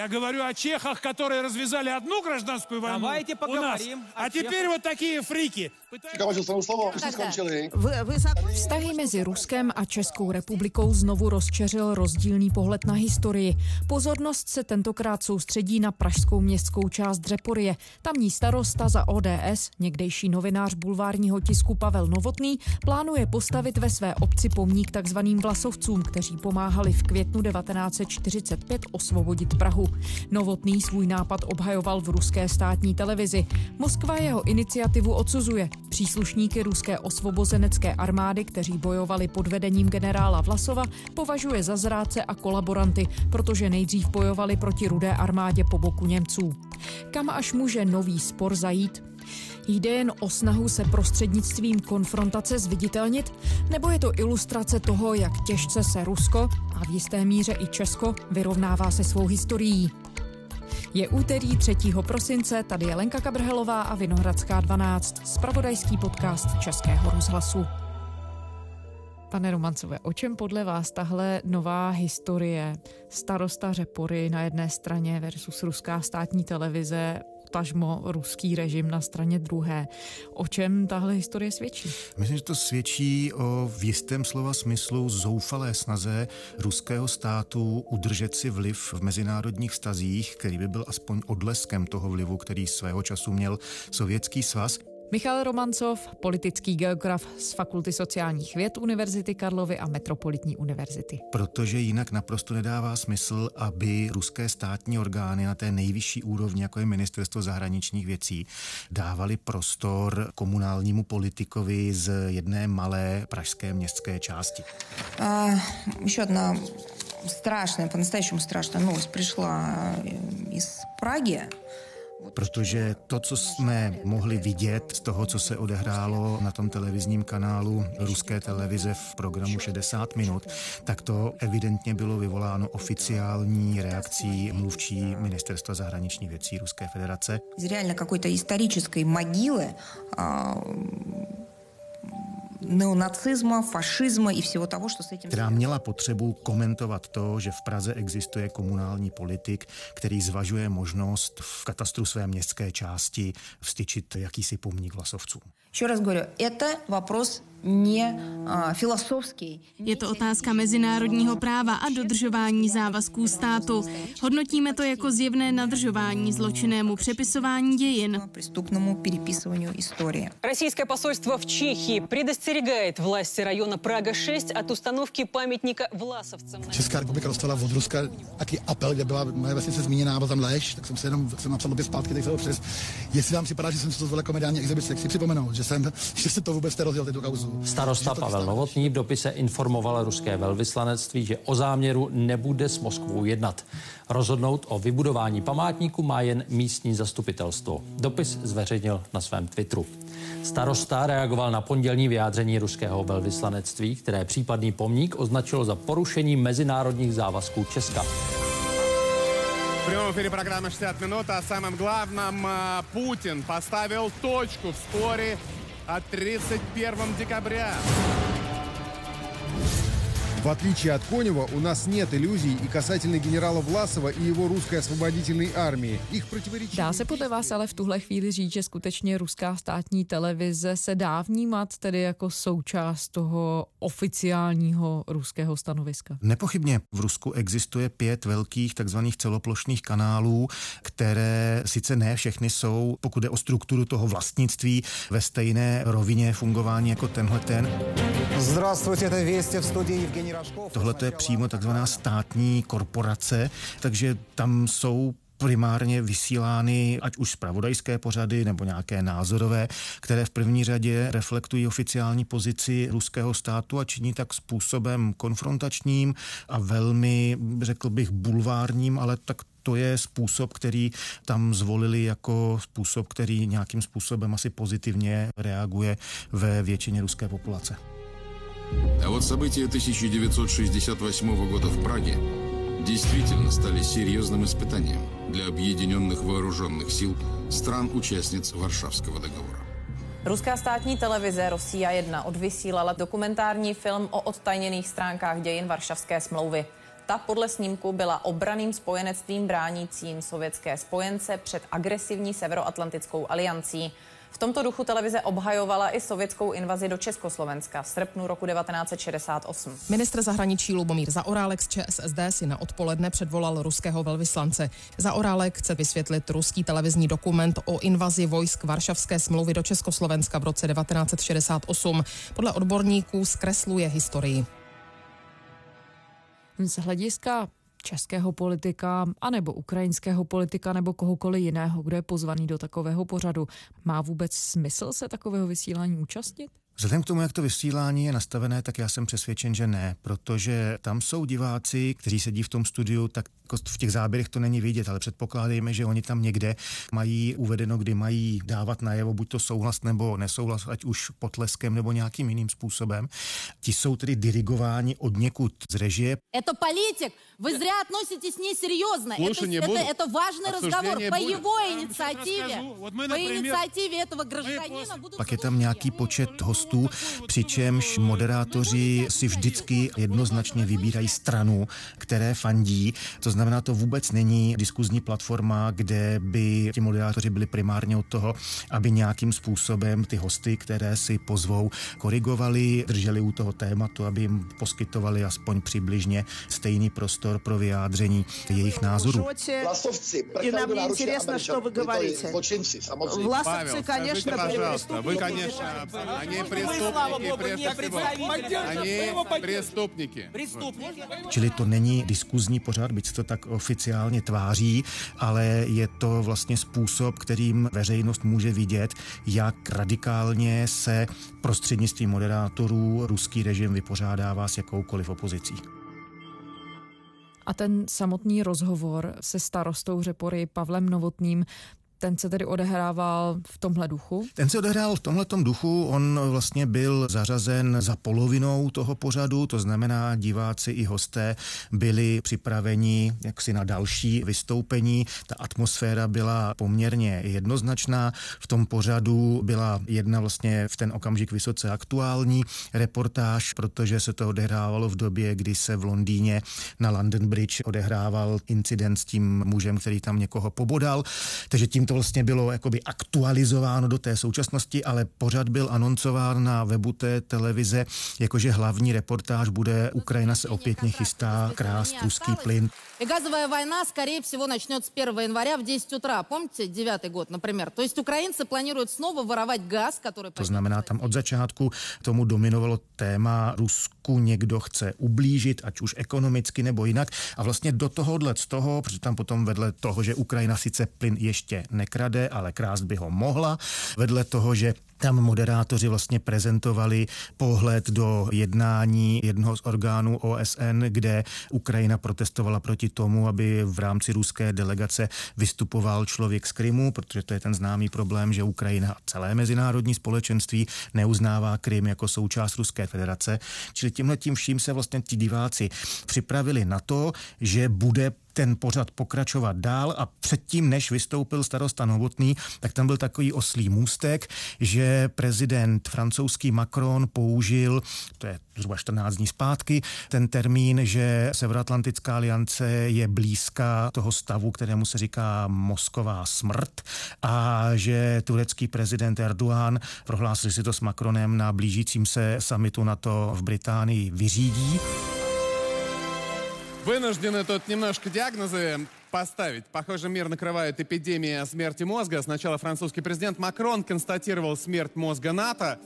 Я говорю о чехах, которые развязали одну гражданскую войну. Давайте поговорим. А теперь вот такие фрики. Vztahy mezi Ruskem a Českou republikou znovu rozčeřil rozdílný pohled na historii. Pozornost se tentokrát soustředí na pražskou městskou část Řeporyje. Tamní starosta za ODS, někdejší novinář bulvárního tisku Pavel Novotný, plánuje postavit ve své obci pomník takzvaným vlasovcům, kteří pomáhali v květnu 1945 osvobodit Prahu. Novotný svůj nápad obhajoval v ruské státní televizi. Moskva jeho iniciativu odsuzuje. Příslušníky ruské osvobozenecké armády, kteří bojovali pod vedením generála Vlasova, považuje za zrádce a kolaboranty, protože nejdřív bojovali proti Rudé armádě po boku Němců. Kam až může nový spor zajít? Jde jen o snahu se prostřednictvím konfrontace zviditelnit, nebo je to ilustrace toho, jak těžce se Rusko a v jisté míře i Česko vyrovnává se svou historií? Je úterý 3. prosince, tady je Lenka Kabrhelová a Vinohradská 12, zpravodajský podcast Českého rozhlasu. Pane Romancové, o čem podle vás tahle nová historie, starosta Řepory na jedné straně versus ruská státní televize, tažmo ruský režim na straně druhé. O čem tahle historie svědčí? Myslím, že to svědčí o v jistém slova smyslu zoufalé snaze ruského státu udržet si vliv v mezinárodních vztazích, který by byl aspoň odleskem toho vlivu, který svého času měl Sovětský svaz. Michal Romancov, politický geograf z Fakulty sociálních věd Univerzity Karlovy a Metropolitní univerzity. Protože jinak naprosto nedává smysl, aby ruské státní orgány na té nejvyšší úrovni, jako je Ministerstvo zahraničních věcí, dávali prostor komunálnímu politikovi z jedné malé pražské městské části. Ještě jedna strašná, po-настоящему strašná novost přišla z Prahy. Protože to, co jsme mohli vidět z toho, co se odehrálo na tom televizním kanálu ruské televize v programu 60 minut, tak to evidentně bylo vyvoláno oficiální reakcí mluvčí Ministerstva zahraničních věcí Ruské federace. Z reálně nějaké historické mogily neonacismu, fašismu i všeho toho, co se tím... Která měla potřebu komentovat to, že v Praze existuje komunální politik, který zvažuje možnost v katastru své městské části vstyčit jakýsi pomník vlasovcům. Ještě raz říkám, je to otázka filozofský. Je to otázka mezinárodního práva a dodržování závazků státu. Hodnotíme to jako zjevné nadržování zločinnému přepisování dějin. Российское посольство в Чехии предостерегает власти района Praha 6 od ustanovky pamětníka vlasovcům. Česká republika dostala od Ruska taky apel, kde byla moje vesnice zmíněná, byla tam lež, tak jsem se jenom napsal opět zpátky, tak se přes. Jestli vám připadá, že jsem se to zvolil komediální exhibici, tak si připomenout, že se to vůbec nerozjel tu kauzu. Starosta Pavel Novotný v dopise informoval ruské velvyslanectví, že o záměru nebude s Moskvou jednat. Rozhodnout o vybudování památníku má jen místní zastupitelstvo. Dopis zveřejnil na svém Twitteru. Starosta reagoval na pondělní vyjádření ruského velvyslanectví, které případný pomník označilo za porušení mezinárodních závazků Česka. Прямом эфире программа 60 минут, а самым главным Путин поставил точку в споре о 31 декабря. В отличие от Конева, у нас нет иллюзий и касательно генерала Власова и его русской освободительной armii. Dá se podle vás ale v tuhle chvíli říct, že skutečně ruská státní televize se dá vnímat tedy jako součást toho oficiálního ruského stanoviska? Nepochybně v Rusku existuje 5 velkých takzvaných celoplošných kanálů, které sice ne všechny jsou, pokud jde o strukturu toho vlastnictví, ve stejné rovině fungování jako tenhle ten. Здравствуйте, это Вести в студии Евгений. Tohle je přímo takzvaná státní korporace, takže tam jsou primárně vysílány ať už zpravodajské pořady nebo nějaké názorové, které v první řadě reflektují oficiální pozici ruského státu a činí tak způsobem konfrontačním a velmi, řekl bych, bulvárním, ale tak to je způsob, který tam zvolili jako způsob, který nějakým způsobem asi pozitivně reaguje ve většině ruské populace. А вот события 1968 года в Праге действительно стали серьезным испытанием для объединенных вооруженных сил стран-участниц Варшавского договора. Ruská státní televize Rossija 1 odvysílala dokumentární film o odtajněných stránkách dějin Varšavské smlouvy. Ta podle snímku byla obranným spojenectvím bránícím sovětské spojence před agresivní Severoatlantickou aliancí. V tomto duchu televize obhajovala i sovětskou invazi do Československa v srpnu roku 1968. Ministr zahraničí Lubomír Zaorálek z ČSSD si na odpoledne předvolal ruského velvyslance. Zaorálek chce vysvětlit ruský televizní dokument o invazi vojsk Varšavské smlouvy do Československa v roce 1968. Podle odborníků zkresluje historii. Z hlediska českého politika, anebo ukrajinského politika, nebo kohokoliv jiného, kdo je pozvaný do takového pořadu. Má vůbec smysl se takového vysílání účastnit? Vzhledem k tomu, jak to vysílání je nastavené, tak já jsem přesvědčen, že ne, protože tam jsou diváci, kteří sedí v tom studiu, tak v těch záběrech to není vidět, ale předpokládejme, že oni tam někde mají uvedeno, kdy mají dávat najevo buď to souhlas nebo nesouhlas, ať už potleskem nebo nějakým jiným způsobem. Ti jsou tedy dirigováni odněkud z režie. Je to politik, vy zrá odnosíte s ní seriózně. To vážný rozhovor po jeho iniciativě. Po iniciativě toho graždanina budou. Pak je tam nějaký počet hostů, přičemž moderátoři si vždycky jednoznačně vybírají stranu, které fandí. To znamená, to vůbec není diskuzní platforma, kde by ti moderátoři byli primárně od toho, aby nějakým způsobem ty hosty, které si pozvou, korigovali, drželi u toho tématu, aby jim poskytovali aspoň přibližně stejný prostor pro vyjádření jejich názorů. Vlasovci, nám je interesné, co vy říkáte. Zločinci, samozřejmě. Vlasovci, конечно, byli Преступники. Čili to není diskuzní pořad, byť se to tak oficiálně tváří, ale je to vlastně způsob, kterým veřejnost může vidět, jak radikálně se prostřednictvím moderátorů ruský režim vypořádává s jakoukoliv opozicí. A ten samotný rozhovor se starostou Řeporyje Pavlem Novotným, ten se tedy odehrával v tomhle duchu? Ten se odehrál v tomhletom duchu, on vlastně byl zařazen za polovinou toho pořadu, to znamená diváci i hosté byli připraveni jaksi na další vystoupení. Ta atmosféra byla poměrně jednoznačná, v tom pořadu byla jedna vlastně v ten okamžik vysoce aktuální reportáž, protože se to odehrávalo v době, kdy se v Londýně na London Bridge odehrával incident s tím mužem, který tam někoho pobodal, takže tím to vlastně bylo jakoby aktualizováno do té současnosti, ale pořad byl anoncován na webu té televize, jakože hlavní reportáž bude Ukrajina se opětně chystá krást ruský plyn. Газовая война, скорее всего, начнется 1 января в 10 утра. Помните, 9-й год, например. То есть украинцы планируют снова воровать газ, который... To znamená, tam od začátku tomu dominovalo téma Rusku někdo chce ublížit, ať už ekonomicky nebo jinak. A vlastně do tohohle z toho, protože tam potom vedle toho, že Ukrajina sice plyn ještě nekrade, ale krást by ho mohla, vedle toho, že tam moderátoři vlastně prezentovali pohled do jednání jednoho z orgánů OSN, kde Ukrajina protestovala proti tomu, aby v rámci ruské delegace vystupoval člověk z Krymu, protože to je ten známý problém, že Ukrajina a celé mezinárodní společenství neuznává Krym jako součást Ruské federace. Čili tímhletím vším se vlastně ti diváci připravili na to, že bude ten pořad pokračovat dál a předtím, než vystoupil starosta Novotný, tak tam byl takový oslý můstek, že prezident francouzský Macron použil, to je zhruba 14 dní zpátky, ten termín, že Severoatlantická aliance je blízká toho stavu, kterému se říká Mosková smrt a že turecký prezident Erdogan, prohlásil si to s Macronem na blížícím se summitu NATO v Británii, vyřídí. Вынуждены тут немножко диагнозы поставить. Похоже, мир накрывает эпидемия смерти мозга. Сначала французский президент Макрон констатировал смерть мозга НАТО.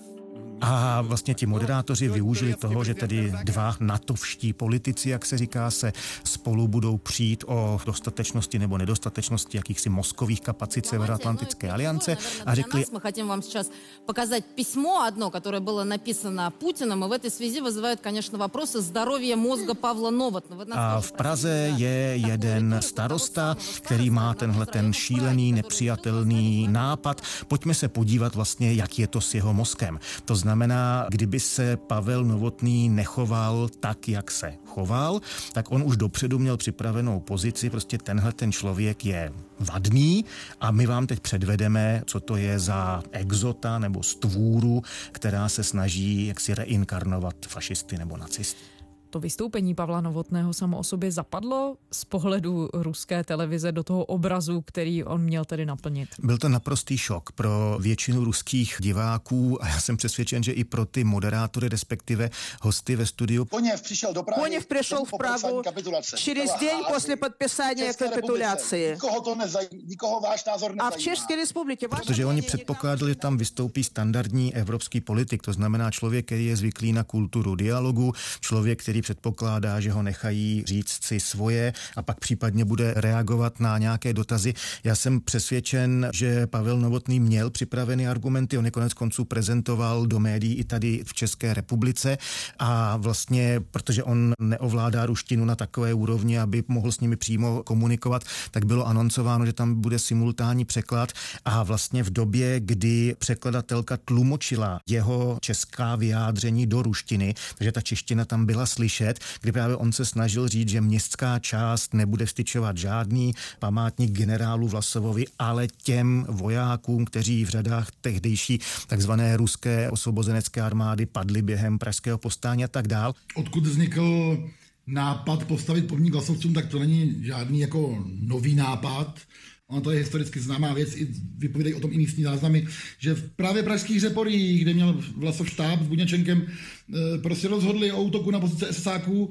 A vlastně ti moderátoři využili toho, že tedy dva natovští politici, jak se říká, se spolu budou přijít o dostatečnosti nebo nedostatečnosti jakýchsi mozkových kapacit Severoatlantické aliance a řekli... My chceme vám teď ukázat písmo jedno, které bylo napsáno Putinem a v té svězi vyzývají, конечно, otázky zdraví mozga Pavla Novotného. A v Praze je jeden starosta, který má tenhle ten šílený, nepřijatelný nápad. Pojďme se podívat vlastně, jak je to s jeho mozkem. To znamená, kdyby se Pavel Novotný nechoval tak, jak se choval, tak on už dopředu měl připravenou pozici, prostě tenhle ten člověk je vadný a my vám teď předvedeme, co to je za exota nebo stvůru, která se snaží jaksi reinkarnovat fašisty nebo nacisty. To vystoupení Pavla Novotného samo o sobě zapadlo z pohledu ruské televize do toho obrazu, který on měl tedy naplnit. Byl to naprostý šok pro většinu ruských diváků a já jsem přesvědčen, že i pro ty moderátory, respektive hosty ve studiu. Koněv přišel do Prahy. Koněv přišel v Prahu 4 dní po podpisání kapitulace. Nikoho váš názor nezajímá. A v České republice váš. Protože oni předpokládali, že tam vystoupí standardní evropský politik, to znamená člověk, který je zvyklý na kulturu dialogu, člověk, který předpokládá, že ho nechají říct si svoje a pak případně bude reagovat na nějaké dotazy. Já jsem přesvědčen, že Pavel Novotný měl připraveny argumenty, on je konec konců prezentoval do médií i tady v České republice a vlastně, protože on neovládá ruštinu na takové úrovni, aby mohl s nimi přímo komunikovat, tak bylo anoncováno, že tam bude simultánní překlad a vlastně v době, kdy překladatelka tlumočila jeho česká vyjádření do ruštiny, takže ta čeština tam byla slyšet, kdy právě on se snažil říct, že městská část nebude vstyčovat žádný památník generálu Vlasovovi, ale těm vojákům, kteří v řadách tehdejší takzvané ruské osvobozenecké armády padli během pražského povstání a tak dál. Odkud vznikl nápad postavit pomník Vlasovcům, tak to není žádný jako nový nápad. Ona to je historicky známá věc, i vypovídají o tom i místní záznamy, že v právě pražských Řeporyjích, kde měl Vlasov štáb s Buněčenkem, prostě rozhodli o útoku na pozice SSáků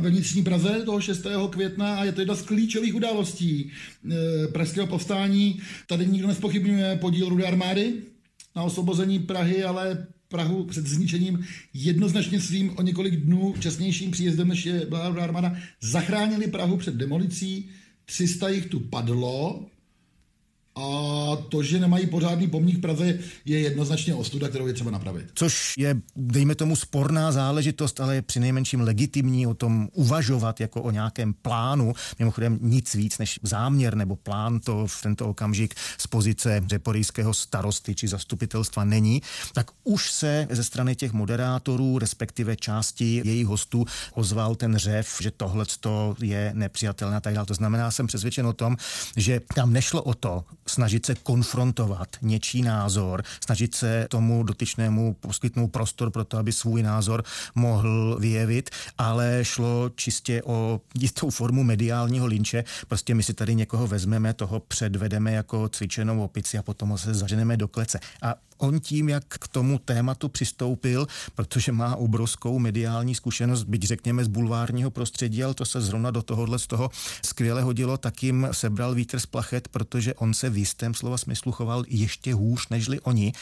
ve vnitřní Praze toho 6. května a je to jedna z klíčových událostí pražského povstání. Tady nikdo nezpochybňuje podíl Rudé armády na osvobození Prahy, ale Prahu před zničením jednoznačně svým o několik dnů časnějším příjezdem, než je byla Rudá armáda, zachránili Prahu před demolicí. 300 jich tu padlo a to, že nemají pořádný pomník v Praze, je jednoznačně ostuda, kterou je třeba napravit. Což je, dejme tomu, sporná záležitost, ale je přinejmenším legitimní o tom uvažovat jako o nějakém plánu. Mimochodem nic víc než záměr nebo plán to v tento okamžik z pozice řeporyjského starosty či zastupitelstva není. Tak už se ze strany těch moderátorů, respektive části jejich hostů, ozval ten řev, že tohleto je nepřijatelné a tak dále. To znamená, jsem přesvědčen o tom, že tam nešlo o to, snažit se konfrontovat něčí názor, snažit se tomu dotyčnému poskytnout prostor pro to, aby svůj názor mohl vyjevit, ale šlo čistě o jistou formu mediálního linče. Prostě my si tady někoho vezmeme, toho předvedeme jako cvičenou opici a potom ho se zaženeme do klece. A on tím, jak k tomu tématu přistoupil, protože má obrovskou mediální zkušenost, byť řekněme z bulvárního prostředí, ale to se zrovna do tohohle z toho skvěle hodilo, tak jim sebral vítr z plachet, protože on se v jistém slova smyslu choval ještě hůř nežli oni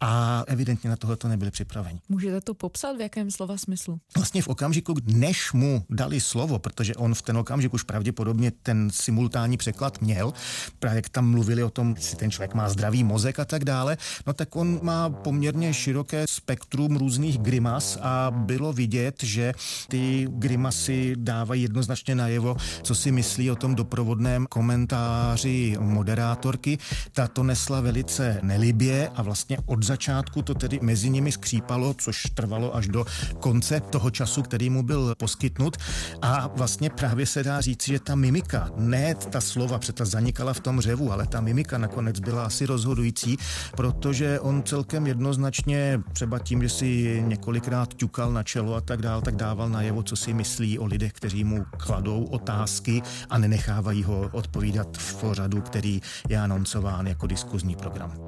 a evidentně na tohle to nebyli připraveni. Můžete to popsat, v jakém slova smyslu? Vlastně v okamžiku, než mu dali slovo, protože on v ten okamžik už pravděpodobně ten simultánní překlad měl, právě jak tam mluvili o tom, jestli ten člověk má zdravý mozek a tak dále, no tak on má poměrně široké spektrum různých grimas a bylo vidět, že ty grimasy dávají jednoznačně najevo, co si myslí o tom doprovodném komentáři moderátorky. Ta to nesla velice nelibě a vlastně od začátku to tedy mezi nimi skřípalo, což trvalo až do konce toho času, který mu byl poskytnut. A vlastně právě se dá říct, že ta mimika, ne ta slova, protože ta zanikala v tom řevu, ale ta mimika nakonec byla asi rozhodující, protože on celkem jednoznačně, třeba tím, že si několikrát ťukal na čelo a tak dál, tak dával najevo, co si myslí o lidech, kteří mu kladou otázky a nenechávají ho odpovídat v pořadu, který je anoncován jako diskuzní program.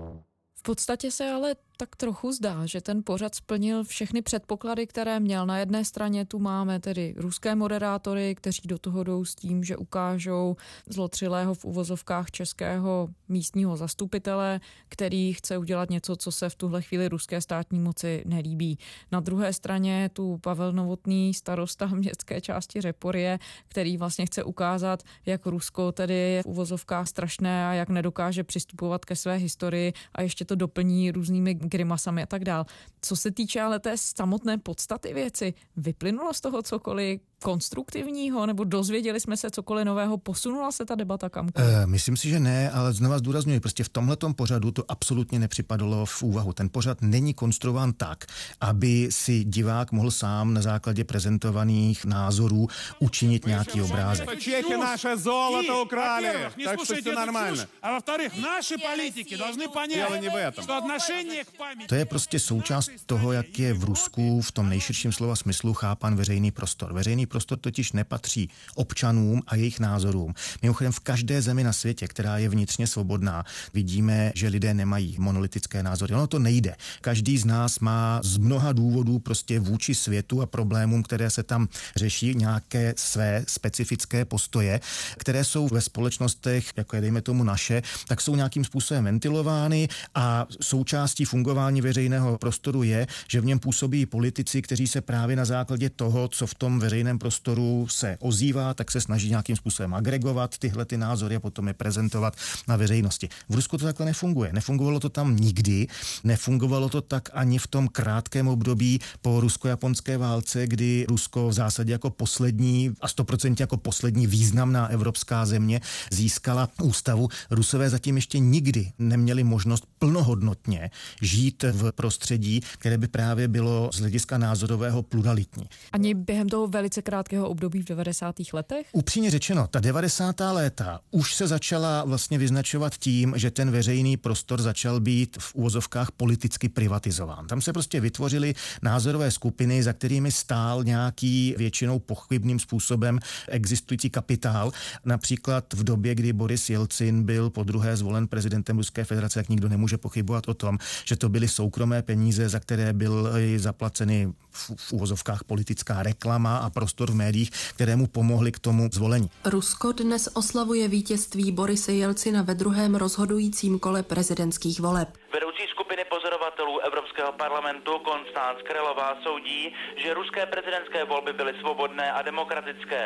V podstatě se ale tak trochu zdá, že ten pořad splnil všechny předpoklady, které měl. Na jedné straně tu máme tedy ruské moderátory, kteří do toho jdou s tím, že ukážou zlotřilého v uvozovkách českého místního zastupitele, který chce udělat něco, co se v tuhle chvíli ruské státní moci nelíbí. Na druhé straně tu Pavel Novotný, starosta městské části Řeporyje, který vlastně chce ukázat, jak Rusko tedy je v uvozovkách strašné a jak nedokáže přistupovat ke své historii a ještě to doplní různými grimasami a tak dál. Co se týče ale té samotné podstaty věci, vyplynulo z toho cokoliv konstruktivního, nebo dozvěděli jsme se cokoliv nového, posunula se ta debata kamkoliv? Myslím si, že ne, ale znova zdůrazňuji, prostě v tomhletom pořadu to absolutně nepřipadalo v úvahu. Ten pořad není konstruován tak, aby si divák mohl sám na základě prezentovaných názorů učinit nějaký obrázek. Čechy naše zoloto ukrali, tak to je normálně. A во-вторых, naši politici должны понять, что отношение к To je prostě součást toho, jak je v Rusku v tom nejširším slova smyslu chápan veřejný prostor. Veřejný prostor totiž nepatří občanům a jejich názorům. Mimochodem v každé zemi na světě, která je vnitřně svobodná, vidíme, že lidé nemají monolitické názory. Ono to nejde. Každý z nás má z mnoha důvodů prostě vůči světu a problémům, které se tam řeší, nějaké své specifické postoje, které jsou ve společnostech, jako je dejme tomu naše, tak jsou nějakým způsobem ventilovány a součástí fungování veřejného prostoru je, že v něm působí politici, kteří se právě na základě toho, co v tom veřejném prostoru se ozývá, tak se snaží nějakým způsobem agregovat tyhle ty názory a potom je prezentovat na veřejnosti. V Rusku to takhle nefunguje. Nefungovalo to tam nikdy, nefungovalo to tak ani v tom krátkém období po rusko-japonské válce, kdy Rusko v zásadě jako poslední a 100% jako poslední významná evropská země získala ústavu. Rusové zatím ještě nikdy neměli možnost plnohodnotně žít v prostředí, které by právě bylo z hlediska názorového pluralitní. Ani během toho velice krátkého období v 90. letech? Upřímně řečeno, ta 90. léta už se začala vlastně vyznačovat tím, že ten veřejný prostor začal být v uvozovkách politicky privatizován. Tam se prostě vytvořily názorové skupiny, za kterými stál nějaký většinou pochybným způsobem existující kapitál. Například v době, kdy Boris Jelcin byl podruhé zvolen prezidentem Ruské federace, tak nikdo nemůže pochybovat o tom, že to byly soukromé peníze, za které byly zaplaceny v uvozovkách politická reklama a prostor v médiích, které mu pomohly k tomu zvolení. Rusko dnes oslavuje vítězství Borise Jelcina ve druhém rozhodujícím kole prezidentských voleb. Vedoucí skupiny pozorovatelů Evropského parlamentu Konstanc Krelová soudí, že ruské prezidentské volby byly svobodné a demokratické.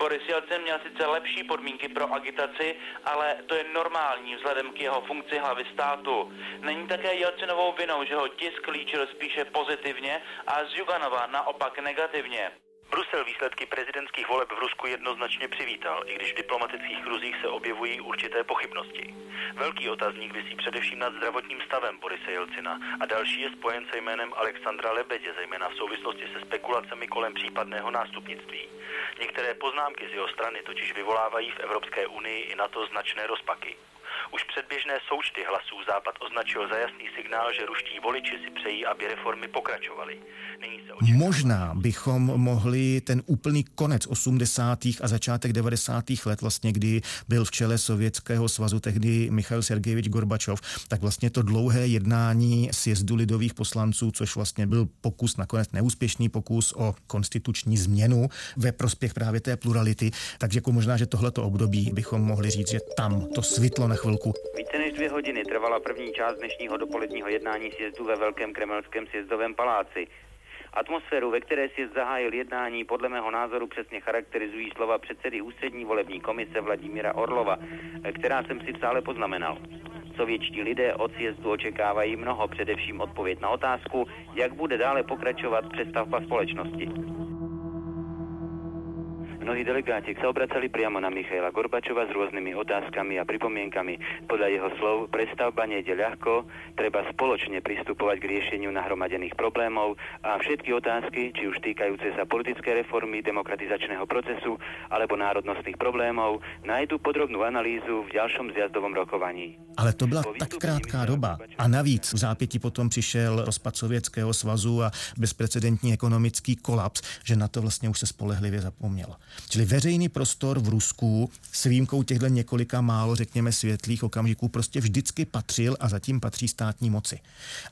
Boris Jelcin měl sice lepší podmínky pro agitaci, ale to je normální vzhledem k jeho funkci hlavy státu. Není také Jelcinovou vinou, že ho tisk líčil spíše pozitivně a Zjuganova naopak negativně. Brusel výsledky prezidentských voleb v Rusku jednoznačně přivítal, i když v diplomatických kruzích se objevují určité pochybnosti. Velký otazník visí především nad zdravotním stavem Borise Jelcina a další je spojen se jménem Alexandra Lebedě, zejména v souvislosti se spekulacemi kolem případného nástupnictví. Některé poznámky z jeho strany totiž vyvolávají v Evropské unii i NATO značné rozpaky. Už předběžné součty hlasů Západ označil za jasný signál, že ruští voliči si přejí, aby reformy pokračovaly. Možná bychom mohli ten úplný konec 80. a začátek 90. let, vlastně kdy byl v čele Sovětského svazu tehdy Michal Sergejevič Gorbačov, tak vlastně to dlouhé jednání sjezdu lidových poslanců, což vlastně byl pokus, nakonec neúspěšný pokus o konstituční změnu ve prospěch právě té plurality. Takže jako možná, že tohleto období bychom mohli říct, že tam to svitlo na chvilku. Více než 2 hodiny trvala první část dnešního dopoledního jednání sjezdu ve Velkém kremelském sjezdovém paláci. Atmosféru, ve které sjezd zahájil jednání, podle mého názoru přesně charakterizují slova předsedy ústřední volební komise Vladimíra Orlova, která jsem si v sále poznamenal. Sovětští lidé od sjezdu očekávají mnoho, především odpověď na otázku, jak bude dále pokračovat přestavba společnosti. Mnohí delegáti sa obracali priamo na Michaila Gorbačova s rôznymi otázkami a pripomienkami. Podľa jeho slov, prestavba nejde ľahko, treba spoločne pristupovať k riešeniu nahromadených problémov a všetky otázky, či už týkajúce sa politické reformy, demokratizačného procesu alebo národnostných problémov, nájdu podrobnú analýzu v ďalšom zjazdovom rokovaní. Ale to byla tak krátká doba a navíc v zápětí potom přišel rozpad Sovětského svazu a bezprecedentní ekonomický kolaps, že na to vlastně už se spolehlivě zapomnělo. Čili veřejný prostor v Rusku s výjimkou těchto několika málo, řekněme, světlých okamžiků prostě vždycky patřil a zatím patří státní moci.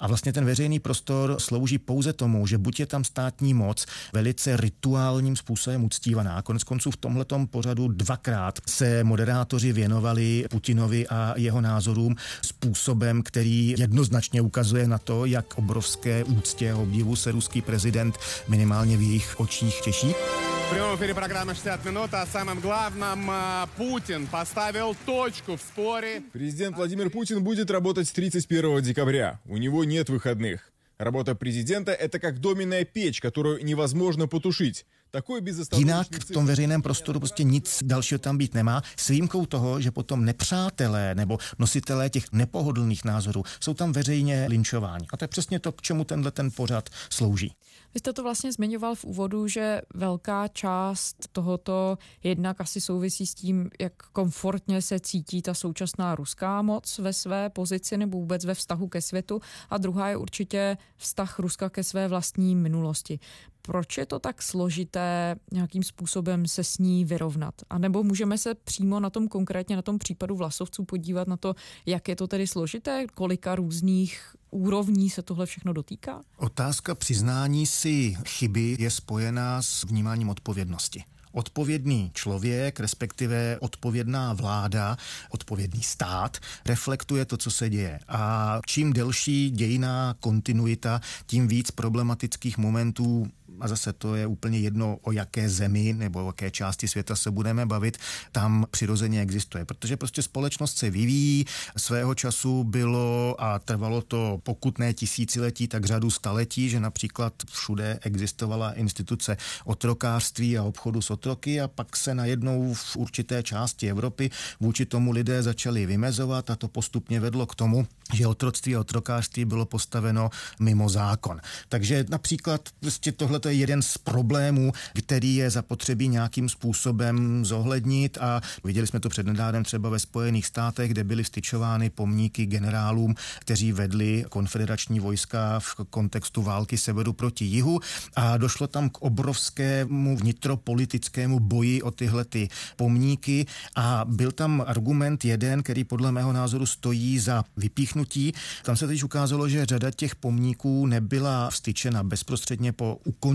A vlastně ten veřejný prostor slouží pouze tomu, že buď je tam státní moc velice rituálním způsobem uctívaná. Koneckonců v tomhletom pořadu 2krát se moderátoři věnovali Putinovi a jeho názorům způsobem, který jednoznačně ukazuje na to, jak obrovské úctě a obdivu se ruský prezident minimálně v jejich očích těší. В прямом эфире программа «60 минут», о самом главном Путин поставил точку в споре. Президент Владимир Путин будет работать с 31 декабря. У него нет выходных. Работа президента – это как доменная печь, которую невозможно потушить. Jinak v tom veřejném prostoru prostě nic dalšího tam být nemá, s výjimkou toho, že potom nepřátelé nebo nositelé těch nepohodlných názorů jsou tam veřejně lynčováni. A to je přesně to, k čemu tenhle ten pořad slouží. Vy jste to vlastně zmiňoval v úvodu, že velká část tohoto jednak asi souvisí s tím, jak komfortně se cítí ta současná ruská moc ve své pozici nebo vůbec ve vztahu ke světu, a druhá je určitě vztah Ruska ke své vlastní minulosti. Proč je to tak složité nějakým způsobem se s ní vyrovnat? A nebo můžeme se přímo na tom konkrétně, na tom případu Vlasovců podívat na to, jak je to tedy složité, kolika různých úrovní se tohle všechno dotýká? Otázka přiznání si chyby je spojená s vnímáním odpovědnosti. Odpovědný člověk, respektive odpovědná vláda, odpovědný stát, reflektuje to, co se děje. A čím delší dějinná kontinuita, tím víc problematických momentů, a zase to je úplně jedno, o jaké zemi nebo o jaké části světa se budeme bavit, tam přirozeně existuje. Protože prostě společnost se vyvíjí, svého času bylo a trvalo to pokud ne tisíciletí, tak řadu staletí, že například všude existovala instituce otrokářství a obchodu s otroky, a pak se najednou v určité části Evropy vůči tomu lidé začali vymezovat, a to postupně vedlo k tomu, že otroctví a otrokářství bylo postaveno mimo zákon. Takže například prostě tohle to je jeden z problémů, který je zapotřebí nějakým způsobem zohlednit, a viděli jsme to přednedávnem třeba ve Spojených státech, kde byly vstyčovány pomníky generálům, kteří vedli konfederační vojska v kontextu války severu proti jihu, a došlo tam k obrovskému vnitropolitickému boji o tyhle ty pomníky, a byl tam argument jeden, který podle mého názoru stojí za vypíchnutí. Tam se teď ukázalo, že řada těch pomníků nebyla vstyčena bezprostředně po ukončení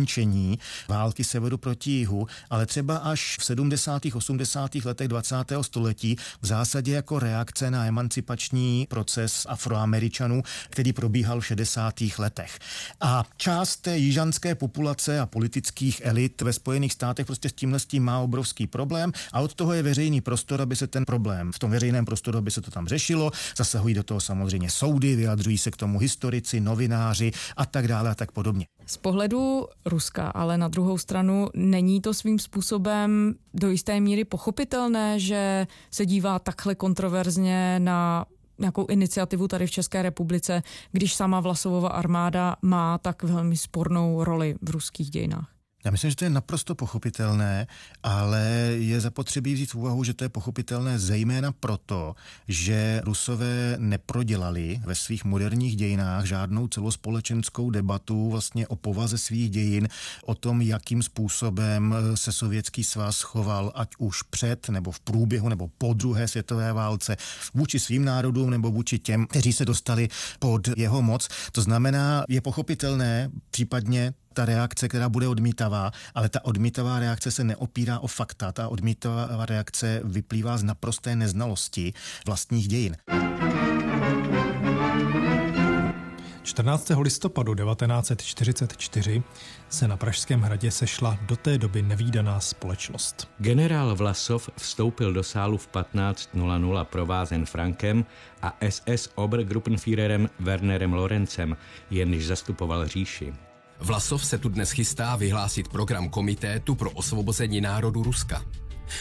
války severu proti jihu, ale třeba až v 70. 80. letech 20. století v zásadě jako reakce na emancipační proces Afroameričanů, který probíhal v 60. letech. A část té jižanské populace a politických elit ve Spojených státech prostě s tímhle má obrovský problém, a od toho je veřejný prostor, aby se ten problém v tom veřejném prostoru, aby se to tam řešilo. Zasahují do toho samozřejmě soudy, vyjadřují se k tomu historici, novináři a tak dále a tak podobně. Z pohledu Ruska, ale na druhou stranu není to svým způsobem do jisté míry pochopitelné, že se dívá takhle kontroverzně na nějakou iniciativu tady v České republice, když sama Vlasovova armáda má tak velmi spornou roli v ruských dějinách? Já myslím, že to je naprosto pochopitelné, ale je zapotřebí vzít v úvahu, že to je pochopitelné zejména proto, že Rusové neprodělali ve svých moderních dějinách žádnou celospolečenskou debatu vlastně o povaze svých dějin, o tom, jakým způsobem se Sovětský svaz choval, ať už před nebo v průběhu nebo po druhé světové válce, vůči svým národům nebo vůči těm, kteří se dostali pod jeho moc. To znamená, je pochopitelné případně ta reakce, která bude odmítavá, ale ta odmítavá reakce se neopírá o fakta. Ta odmítavá reakce vyplývá z naprosté neznalosti vlastních dějin. 14. listopadu 1944 se na Pražském hradě sešla do té doby nevídaná společnost. Generál Vlasov vstoupil do sálu v 15:00 provázen Frankem a SS Obergruppenführerem Wernerem Lorencem, jenž zastupoval říši. Vlasov se tu dnes chystá vyhlásit program Komitétu pro osvobození národu Ruska.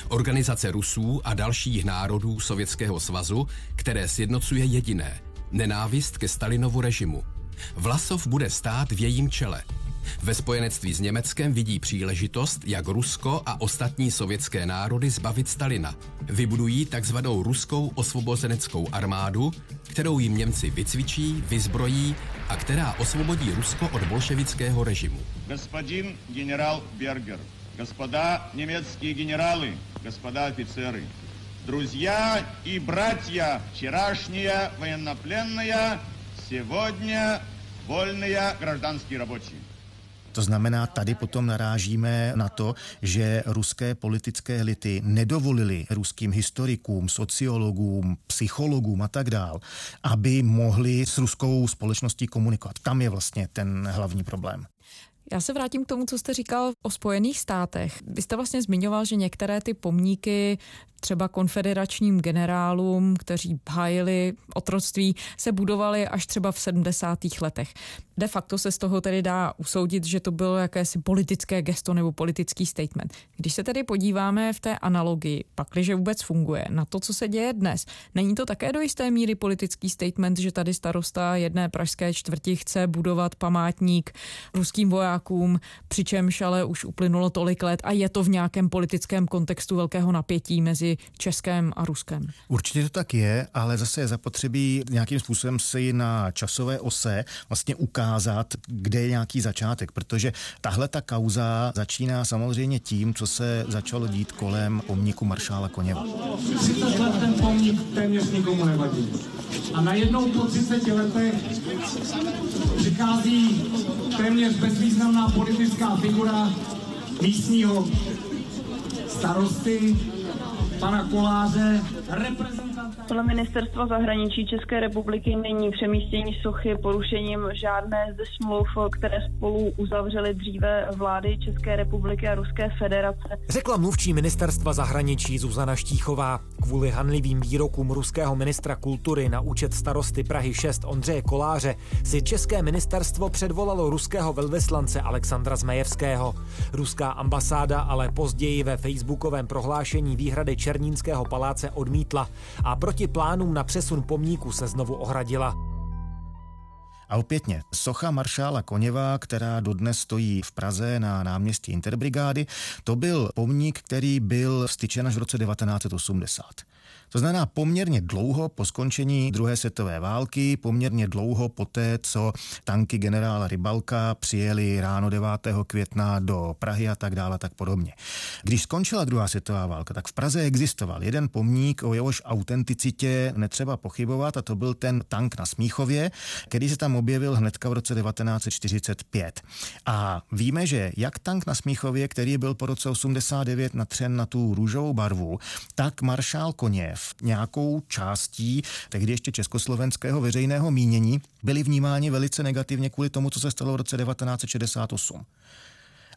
Organizace Rusů a dalších národů Sovětského svazu, které sjednocuje jediné – nenávist ke Stalinovu režimu. Vlasov bude stát v jejím čele. Ve spojenectví s Německem vidí příležitost, jak Rusko a ostatní sovětské národy zbavit Stalina. Vybudují takzvanou ruskou osvobozeneckou armádu, kterou jim Němci vycvičí, vyzbrojí a která osvobodí Rusko od bolševického režimu. Господин генерал Бергер, господа německé generály, господа офицеры, друзья и братья, вчерашние военнопленные, сегодня вольные гражданские рабочие. To znamená, tady potom narážíme na to, že ruské politické elity nedovolily ruským historikům, sociologům, psychologům a tak dál, aby mohli s ruskou společností komunikovat. Tam je vlastně ten hlavní problém. Já se vrátím k tomu, co jste říkal o Spojených státech. Vy jste vlastně zmiňoval, že některé ty pomníky třeba konfederačním generálům, kteří hájili otroctví, se budovaly až třeba v 70. letech. de facto se z toho tedy dá usoudit, že to bylo jakési politické gesto nebo politický statement. Když se tedy podíváme v té analogii, pakliže vůbec funguje, na to, co se děje dnes, není to také do jisté míry politický statement, že tady starosta jedné pražské čtvrti chce budovat památník ruským vojákům, přičemž ale už uplynulo tolik let a je to v nějakém politickém kontextu velkého napětí mezi Českem a Ruskem? Určitě to tak je, ale zase je zapotřebí nějakým způsobem si na časové ose vlastně ukázat, kde je nějaký začátek, protože tahle ta kauza začíná samozřejmě tím, co se začalo dít kolem pomníku maršála Koněva. 30 let ten pomník téměř nikomu nevadí. A najednou po 30 letech přichází téměř bezvýznamná politická figura místního starosty, pana Koláře, reprezentanta. Podle ministerstva zahraničí České republiky není přemístění sochy porušením žádné ze smluv, které spolu uzavřely dříve vlády České republiky a Ruské federace. Řekla mluvčí ministerstva zahraničí Zuzana Štíchová. Kvůli hanlivým výrokům ruského ministra kultury na účet starosty Prahy 6 Ondřeje Koláře si české ministerstvo předvolalo ruského velvyslance Alexandra Zmejevského. Ruská ambasáda ale později ve facebookovém prohlášení výhrady Černínského paláce odmítla a proti plánům na přesun pomníku se znovu ohradila. A opětně, socha maršála Koněva, která dodnes stojí v Praze na náměstí Interbrigády, to byl pomník, který byl vztyčen až v roce 1980. To znamená poměrně dlouho po skončení druhé světové války, poměrně dlouho poté, co tanky generála Rybalka přijeli ráno 9. května do Prahy a tak dále a tak podobně. Když skončila druhá světová válka, tak v Praze existoval jeden pomník, o jehož autenticitě netřeba pochybovat, a to byl ten tank na Smíchově, který se tam objevil hnedka v roce 1945. A víme, že jak tank na Smíchově, který byl po roce 89 natřen na tu růžovou barvu, tak maršál Koněv nějakou částí tehdy ještě československého veřejného mínění byli vnímáni velice negativně kvůli tomu, co se stalo v roce 1968.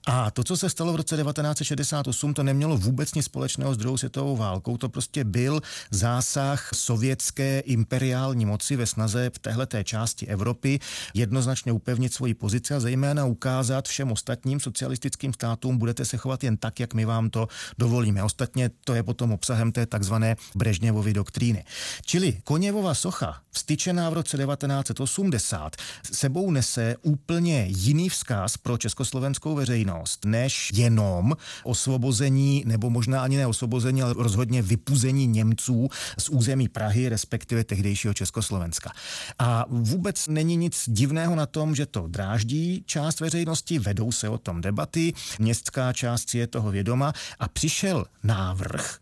A to, co se stalo v roce 1968, to nemělo vůbec nic společného s druhou světovou válkou, to prostě byl zásah sovětské imperiální moci ve snaze v téhleté části Evropy jednoznačně upevnit svoji pozici a zejména ukázat všem ostatním socialistickým státům, budete se chovat jen tak, jak my vám to dovolíme. Ostatně to je potom obsahem té takzvané Brežněvovy doktríny. Čili Koněvova socha, vztyčená v roce 1980, sebou nese úplně jiný vzkaz pro československou veřejnost, než jenom osvobození, nebo možná ani ne osvobození, ale rozhodně vypuzení Němců z území Prahy, respektive tehdejšího Československa. A vůbec není nic divného na tom, že to dráždí část veřejnosti, vedou se o tom debaty, městská část si je toho vědoma a přišel návrh.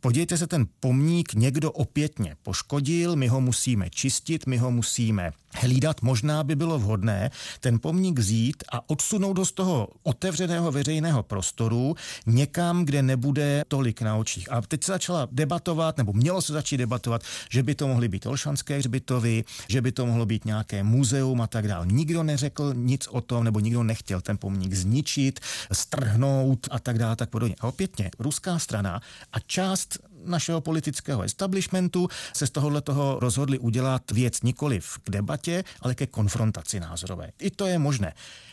Podívejte se, ten pomník někdo opětně poškodil, my ho musíme čistit, my ho musíme hlídat. Možná by bylo vhodné ten pomník vzít a odsunout z toho otevřeného veřejného prostoru někam, kde nebude tolik na očích. A teď se začala debatovat, nebo mělo se začít debatovat, že by to mohly být Olšanské hřbitovy, že by to mohlo být nějaké muzeum a tak dále. Nikdo neřekl nic o tom, nebo nikdo nechtěl ten pomník zničit, strhnout a tak dále, tak podobně. A opětně ruská strana a část našeho politického establishmentu se z toho rozhodli udělat věc nikoliv k debatě, ale ke konfrontaci názorové. I to je možné.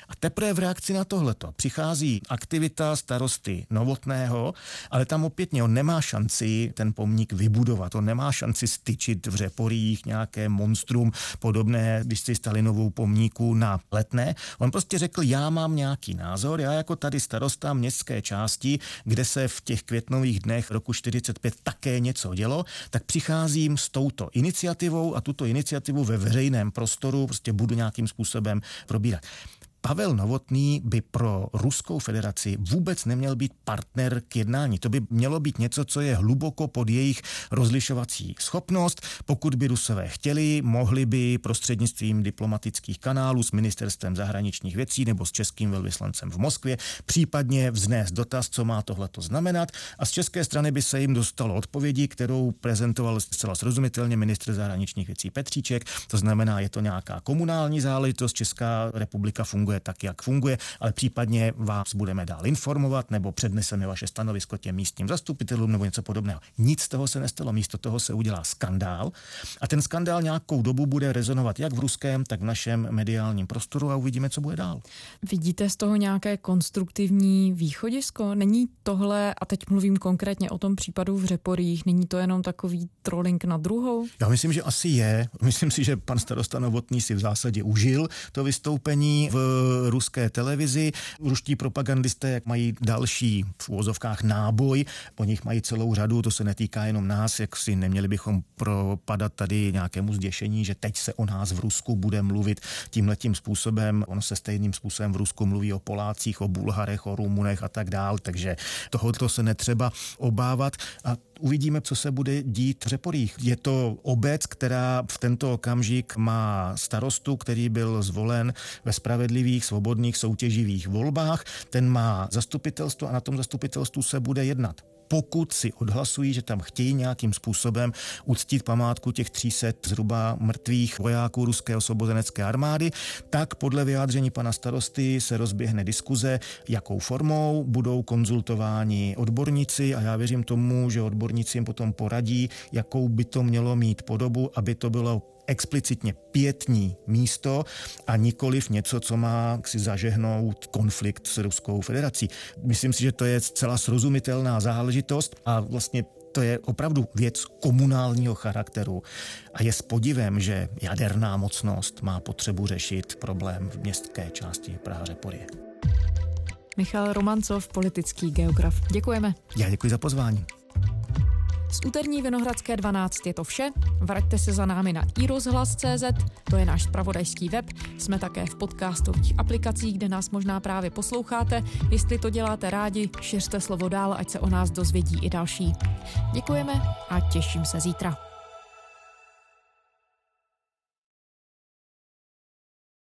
A teprve v reakci na tohleto přichází aktivita starosty Novotného, ale tam opětně on nemá šanci ten pomník vybudovat, on nemá šanci styčit v Řeporyjích nějaké monstrum podobné, když si Stalinovou pomníku na Letné. On prostě řekl, já mám nějaký názor, já jako tady starosta městské části, kde se v těch květnových dnech roku 45 také něco dělo, tak přicházím s touto iniciativou a tuto iniciativu ve veřejném prostoru prostě budu nějakým způsobem probírat. Pavel Novotný by pro Ruskou federaci vůbec neměl být partner k jednání. To by mělo být něco, co je hluboko pod jejich rozlišovací schopnost. Pokud by Rusové chtěli, mohli by prostřednictvím diplomatických kanálů s ministerstvem zahraničních věcí nebo s českým velvyslancem v Moskvě případně vznést dotaz, co má tohleto znamenat. A z české strany by se jim dostalo odpovědi, kterou prezentoval zcela srozumitelně ministr zahraničních věcí Petříček. To znamená, je to nějaká komunální záležitost, Česká republika funguje funguje tak, jak funguje, ale případně vás budeme dál informovat nebo předneseme vaše stanovisko těm místním zastupitelům nebo něco podobného. Nic z toho se nestalo, místo toho se udělá skandál a ten skandál nějakou dobu bude rezonovat jak v ruském, tak v našem mediálním prostoru a uvidíme, co bude dál. Vidíte z toho nějaké konstruktivní východisko? Není tohle, a teď mluvím konkrétně o tom případu v Řeporyjích, není to jenom takový trolling na druhou? Já myslím, že asi je. Myslím si, že pan starosta Novotný si v zásadě užil to vystoupení v ruské televizi. Ruští propagandisté, jak mají další v uvozovkách náboj, po nich mají celou řadu, to se netýká jenom nás, jak si neměli bychom propadat tady nějakému zděšení, že teď se o nás v Rusku bude mluvit tímhletím způsobem. Ono se stejným způsobem v Rusku mluví o Polácích, o Bulharech, o Rumunech a tak dál, takže tohoto se netřeba obávat a uvidíme, co se bude dít v Řeporyjích. Je to obec, která v tento okamžik má starostu, který byl zvolen ve spravedlivých, svobodných, soutěživých volbách. Ten má zastupitelstvo a na tom zastupitelstvu se bude jednat. Pokud si odhlasují, že tam chtějí nějakým způsobem uctít památku těch 300 zhruba mrtvých vojáků ruské osvobozenecké armády, tak podle vyjádření pana starosty se rozběhne diskuze, jakou formou budou konzultováni odborníci a já věřím tomu, že odborníci jim potom poradí, jakou by to mělo mít podobu, aby to bylo explicitně pietní místo a nikoliv něco, co má si zažehnout konflikt s Ruskou federací. Myslím si, že to je zcela srozumitelná záležitost a vlastně to je opravdu věc komunálního charakteru a je s podivem, že jaderná mocnost má potřebu řešit problém v městské části Praha-Řeporyje. Michal Romancov, politický geograf. Děkujeme. Já děkuji za pozvání. Z úterní Vinohradské 12 je to vše. Vraťte se za námi na iRozhlas.cz, to je náš zpravodajský web. Jsme také v podcastových aplikacích, kde nás možná právě posloucháte. Jestli to děláte rádi, šiřte slovo dál, ať se o nás dozvědí i další. Děkujeme a těším se zítra.